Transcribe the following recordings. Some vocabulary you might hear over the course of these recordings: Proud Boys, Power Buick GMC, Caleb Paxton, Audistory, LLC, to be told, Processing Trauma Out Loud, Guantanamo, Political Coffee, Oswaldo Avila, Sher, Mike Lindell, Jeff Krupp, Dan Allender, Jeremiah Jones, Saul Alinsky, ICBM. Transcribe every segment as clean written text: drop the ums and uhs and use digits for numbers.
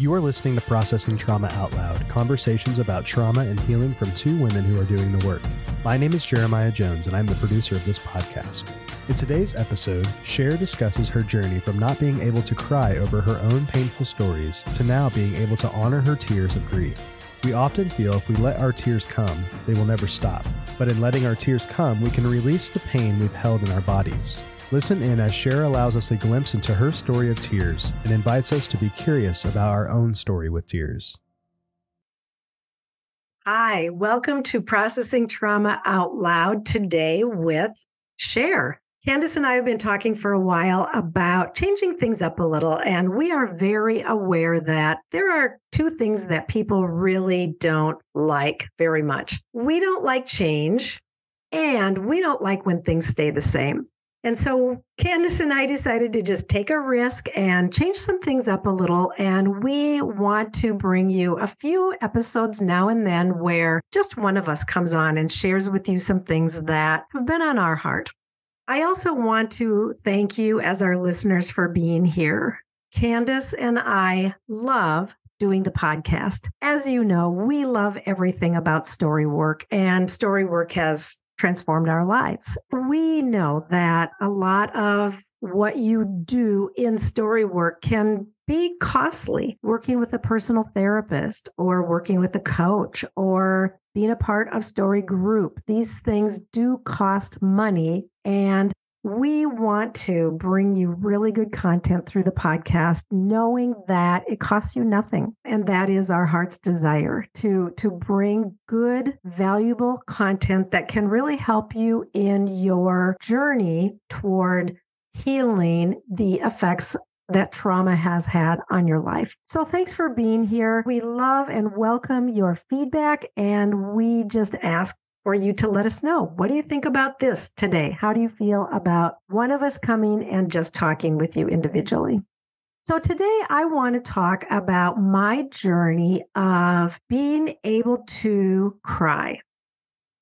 You are listening to Processing Trauma Out Loud, conversations about trauma and healing from two women who are doing the work. My name is Jeremiah Jones, and I'm the producer of this podcast. In today's episode, Sher discusses her journey from not being able to cry over her own painful stories to now being able to honor her tears of grief. We often feel if we let our tears come, they will never stop. But in letting our tears come, we can release the pain we've held in our bodies. Listen in as Sher allows us a glimpse into her story of tears and invites us to be curious about our own story with tears. Hi, welcome to Processing Trauma Out Loud today with Sher. Candace and I have been talking for a while about changing things up a little, and we are very aware that there are two things that people really don't like very much. We don't like change, and we don't like when things stay the same. And so Candace and I decided to just take a risk and change some things up a little. And we want to bring you a few episodes now and then where just one of us comes on and shares with you some things that have been on our heart. I also want to thank you as our listeners for being here. Candace and I love doing the podcast. As you know, we love everything about story work, and story work has transformed our lives. We know that a lot of what you do in story work can be costly. Working with a personal therapist or working with a coach or being a part of story group, these things do cost money. And we want to bring you really good content through the podcast, knowing that it costs you nothing. And that is our heart's desire, to bring good, valuable content that can really help you in your journey toward healing the effects that trauma has had on your life. So thanks for being here. We love and welcome your feedback, and we just ask for you to let us know. What do you think about this today? How do you feel about one of us coming and just talking with you individually? So today I want to talk about my journey of being able to cry.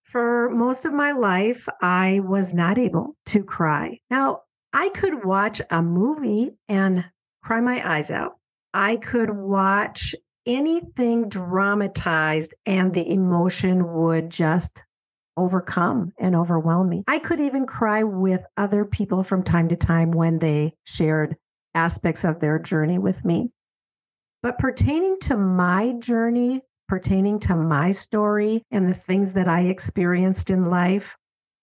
For most of my life, I was not able to cry. Now, I could watch a movie and cry my eyes out. I could watch anything dramatized and the emotion would just overcome and overwhelm me. I could even cry with other people from time to time when they shared aspects of their journey with me. But pertaining to my journey, pertaining to my story and the things that I experienced in life,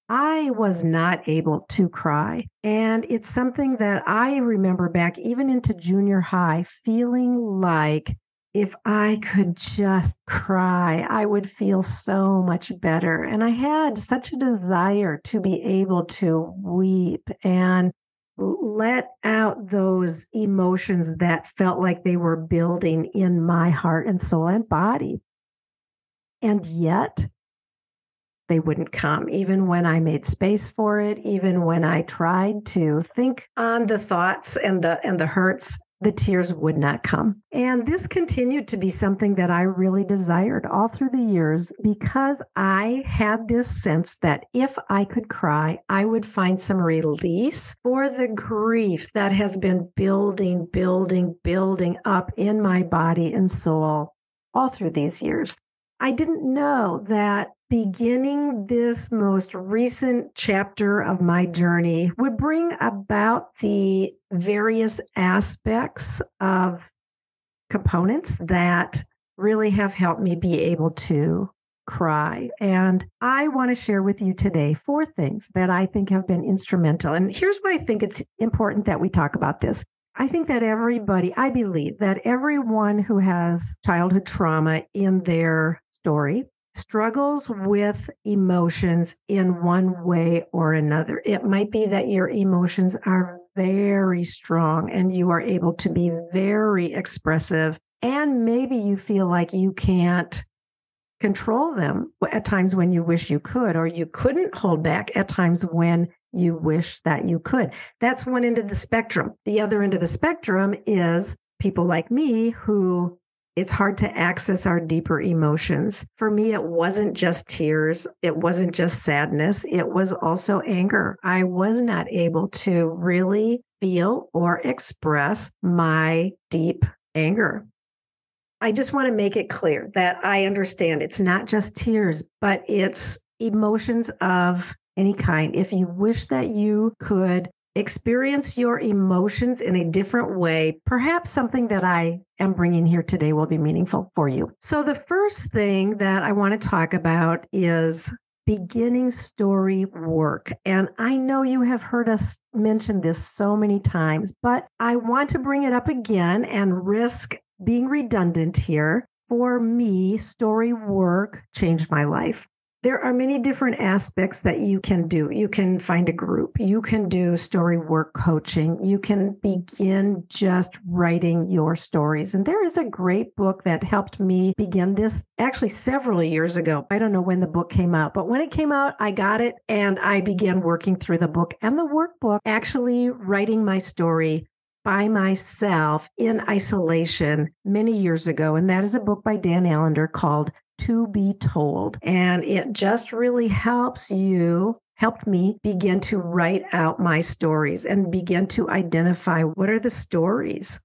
I was not able to cry. And it's something that I remember back even into junior high, feeling like if I could just cry, I would feel so much better. And I had such a desire to be able to weep and let out those emotions that felt like they were building in my heart and soul and body. And yet, they wouldn't come, even when I made space for it, even when I tried to think on the thoughts and the hurts. The tears would not come. And this continued to be something that I really desired all through the years, because I had this sense that if I could cry, I would find some release for the grief that has been building up in my body and soul all through these years. I didn't know that beginning this most recent chapter of my journey would bring about the various aspects of components that really have helped me be able to cry. And I want to share with you today 4 things that I think have been instrumental. And here's why I think it's important that we talk about this. I think that everyone who has childhood trauma in their story struggles with emotions in one way or another. It might be that your emotions are very strong and you are able to be very expressive, and maybe you feel like you can't control them at times when you wish you could, or you couldn't hold back at times when you wish that you could. That's one end of the spectrum. The other end of the spectrum is people like me who it's hard to access our deeper emotions. For me, it wasn't just tears. It wasn't just sadness. It was also anger. I was not able to really feel or express my deep anger. I just want to make it clear that I understand it's not just tears, but it's emotions of any kind. If you wish that you could experience your emotions in a different way, perhaps something that I am bringing here today will be meaningful for you. So the first thing that I want to talk about is beginning story work. And I know you have heard us mention this so many times, but I want to bring it up again and risk being redundant here. For me, story work changed my life. There are many different aspects that you can do. You can find a group. You can do story work coaching. You can begin just writing your stories. And there is a great book that helped me begin this actually several years ago. I don't know when the book came out, but when it came out, I got it and I began working through the book and the workbook, actually writing my story by myself in isolation many years ago. And that is a book by Dan Allender called To Be Told. And it just really helped me begin to write out my stories and begin to identify what are the stories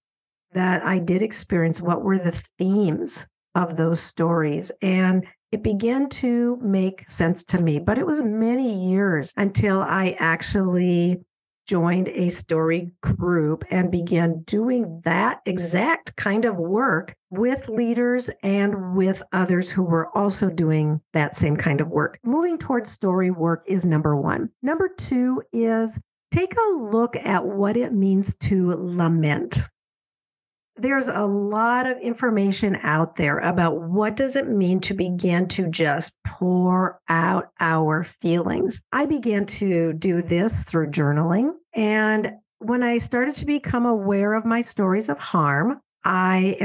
that I did experience, what were the themes of those stories. And it began to make sense to me, but it was many years until I actually joined a story group and began doing that exact kind of work with leaders and with others who were also doing that same kind of work. Moving towards story work is number one. Number two is take a look at what it means to lament. There's a lot of information out there about what does it mean to begin to just pour out our feelings. I began to do this through journaling. And when I started to become aware of my stories of harm, I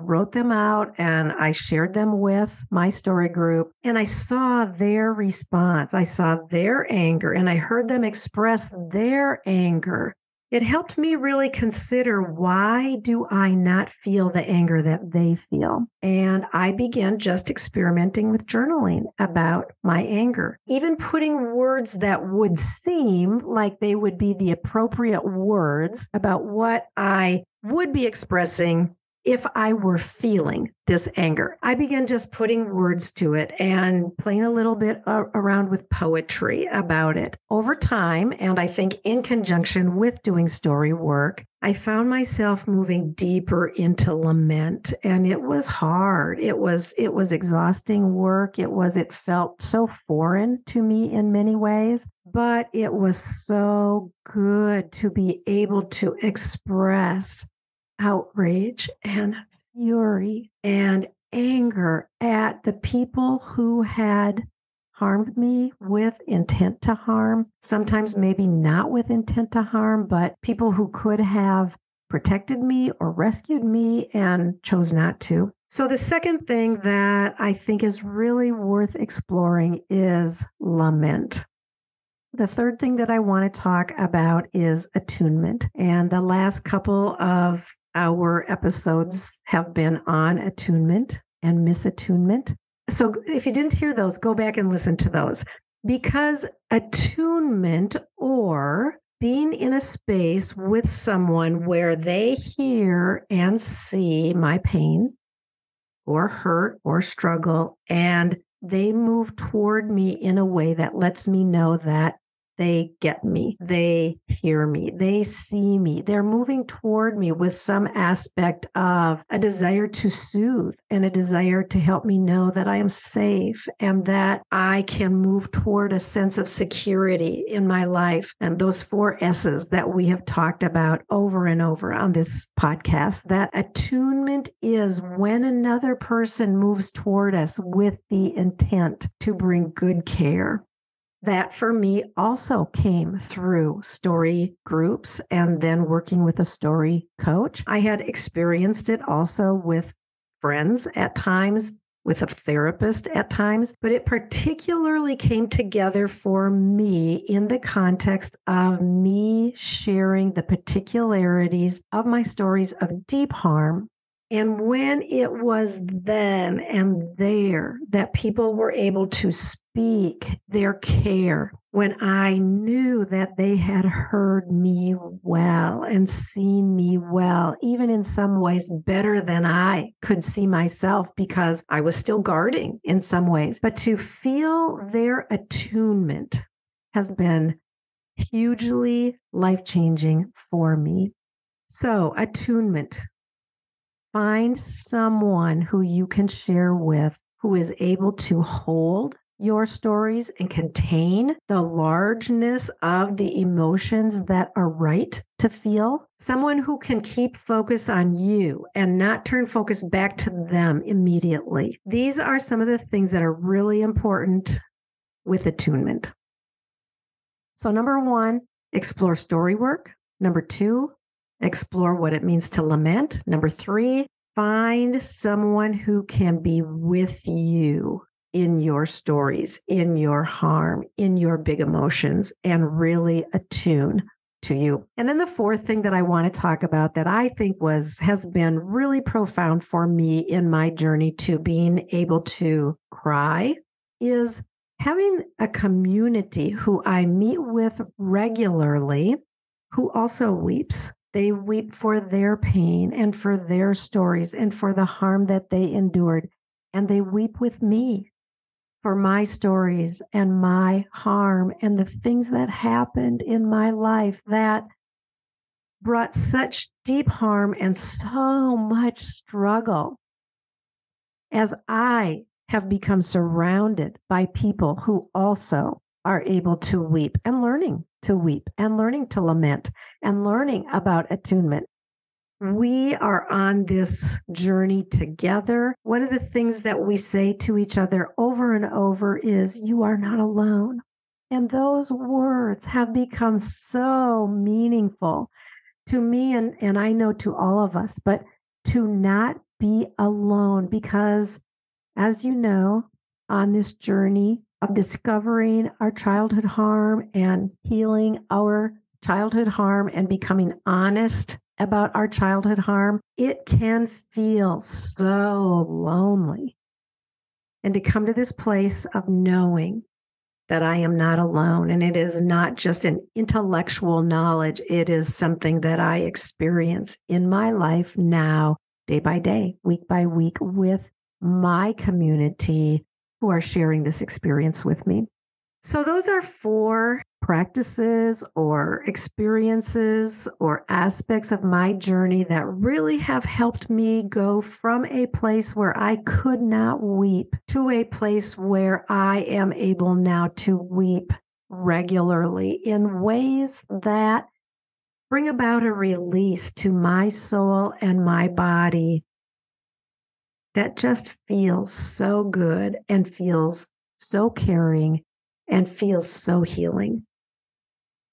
wrote them out and I shared them with my story group, and I saw their response. I saw their anger and I heard them express their anger. It helped me really consider, why do I not feel the anger that they feel? And I began just experimenting with journaling about my anger, even putting words that would seem like they would be the appropriate words about what I would be expressing if I were feeling this anger. I began just putting words to it and playing a little bit around with poetry about it. Over time, and I think in conjunction with doing story work, I found myself moving deeper into lament, and it was hard. It was exhausting work. It felt so foreign to me in many ways, but it was so good to be able to express outrage and fury and anger at the people who had harmed me with intent to harm, sometimes maybe not with intent to harm, but people who could have protected me or rescued me and chose not to. So the second thing that I think is really worth exploring is lament. The third thing that I want to talk about is attunement. And the last couple of our episodes have been on attunement and misattunement. So if you didn't hear those, go back and listen to those, because attunement, or being in a space with someone where they hear and see my pain or hurt or struggle, and they move toward me in a way that lets me know that they get me, they hear me, they see me. They're moving toward me with some aspect of a desire to soothe and a desire to help me know that I am safe and that I can move toward a sense of security in my life. And those 4 S's that we have talked about over and over on this podcast, that attunement is when another person moves toward us with the intent to bring good care. That for me also came through story groups and then working with a story coach. I had experienced it also with friends at times, with a therapist at times, but it particularly came together for me in the context of me sharing the particularities of my stories of deep harm And when it was then and there that people were able to speak their care, when I knew that they had heard me well and seen me well, even in some ways better than I could see myself because I was still guarding in some ways, but to feel their attunement has been hugely life-changing for me. So attunement. Find someone who you can share with, who is able to hold your stories and contain the largeness of the emotions that are right to feel. Someone who can keep focus on you and not turn focus back to them immediately. These are some of the things that are really important with attunement. So 1, explore story work. 2, explore what it means to lament. 3, find someone who can be with you in your stories, in your harm, in your big emotions, and really attune to you. And then the 4th thing that I want to talk about that I think has been really profound for me in my journey to being able to cry is having a community who I meet with regularly who also weeps. They weep for their pain and for their stories and for the harm that they endured. And they weep with me for my stories and my harm and the things that happened in my life that brought such deep harm and so much struggle. As I have become surrounded by people who also are able to weep and learning to weep and learning to lament and learning about attunement. We are on this journey together. One of the things that we say to each other over and over is, you are not alone. And those words have become so meaningful to me and I know to all of us, but to not be alone because, as you know, on this journey, of discovering our childhood harm and healing our childhood harm and becoming honest about our childhood harm, it can feel so lonely. And to come to this place of knowing that I am not alone, and it is not just an intellectual knowledge, it is something that I experience in my life now, day by day, week by week, with my community who are sharing this experience with me. So those are 4 practices or experiences or aspects of my journey that really have helped me go from a place where I could not weep to a place where I am able now to weep regularly in ways that bring about a release to my soul and my body that just feels so good and feels so caring and feels so healing.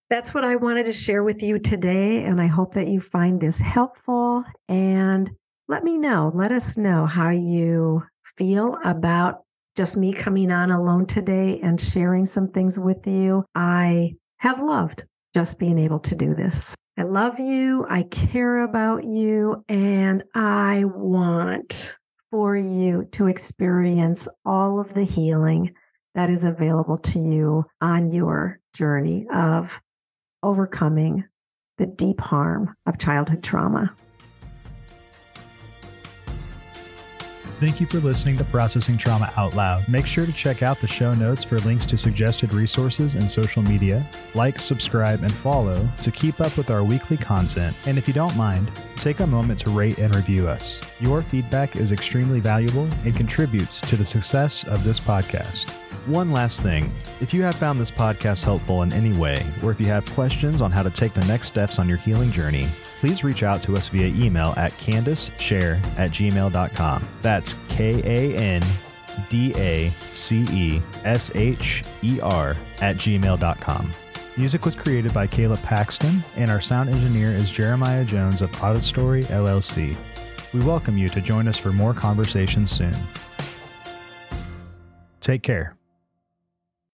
That's what I wanted to share with you today, and I hope that you find this helpful. And let us know how you feel about just me coming on alone today and sharing some things with you. I have loved just being able to do this. I love you, I care about you, and I want for you to experience all of the healing that is available to you on your journey of overcoming the deep harm of childhood trauma. Thank you for listening to Processing Trauma Out Loud. Make sure to check out the show notes for links to suggested resources and social media. Like, subscribe, and follow to keep up with our weekly content. And if you don't mind, take a moment to rate and review us. Your feedback is extremely valuable and contributes to the success of this podcast. One last thing, if you have found this podcast helpful in any way, or if you have questions on how to take the next steps on your healing journey, please reach out to us via email at candacesher@gmail.com. That's KANDACESHER@gmail.com. Music was created by Caleb Paxton, and our sound engineer is Jeremiah Jones of Audistory, LLC. We welcome you to join us for more conversations soon. Take care.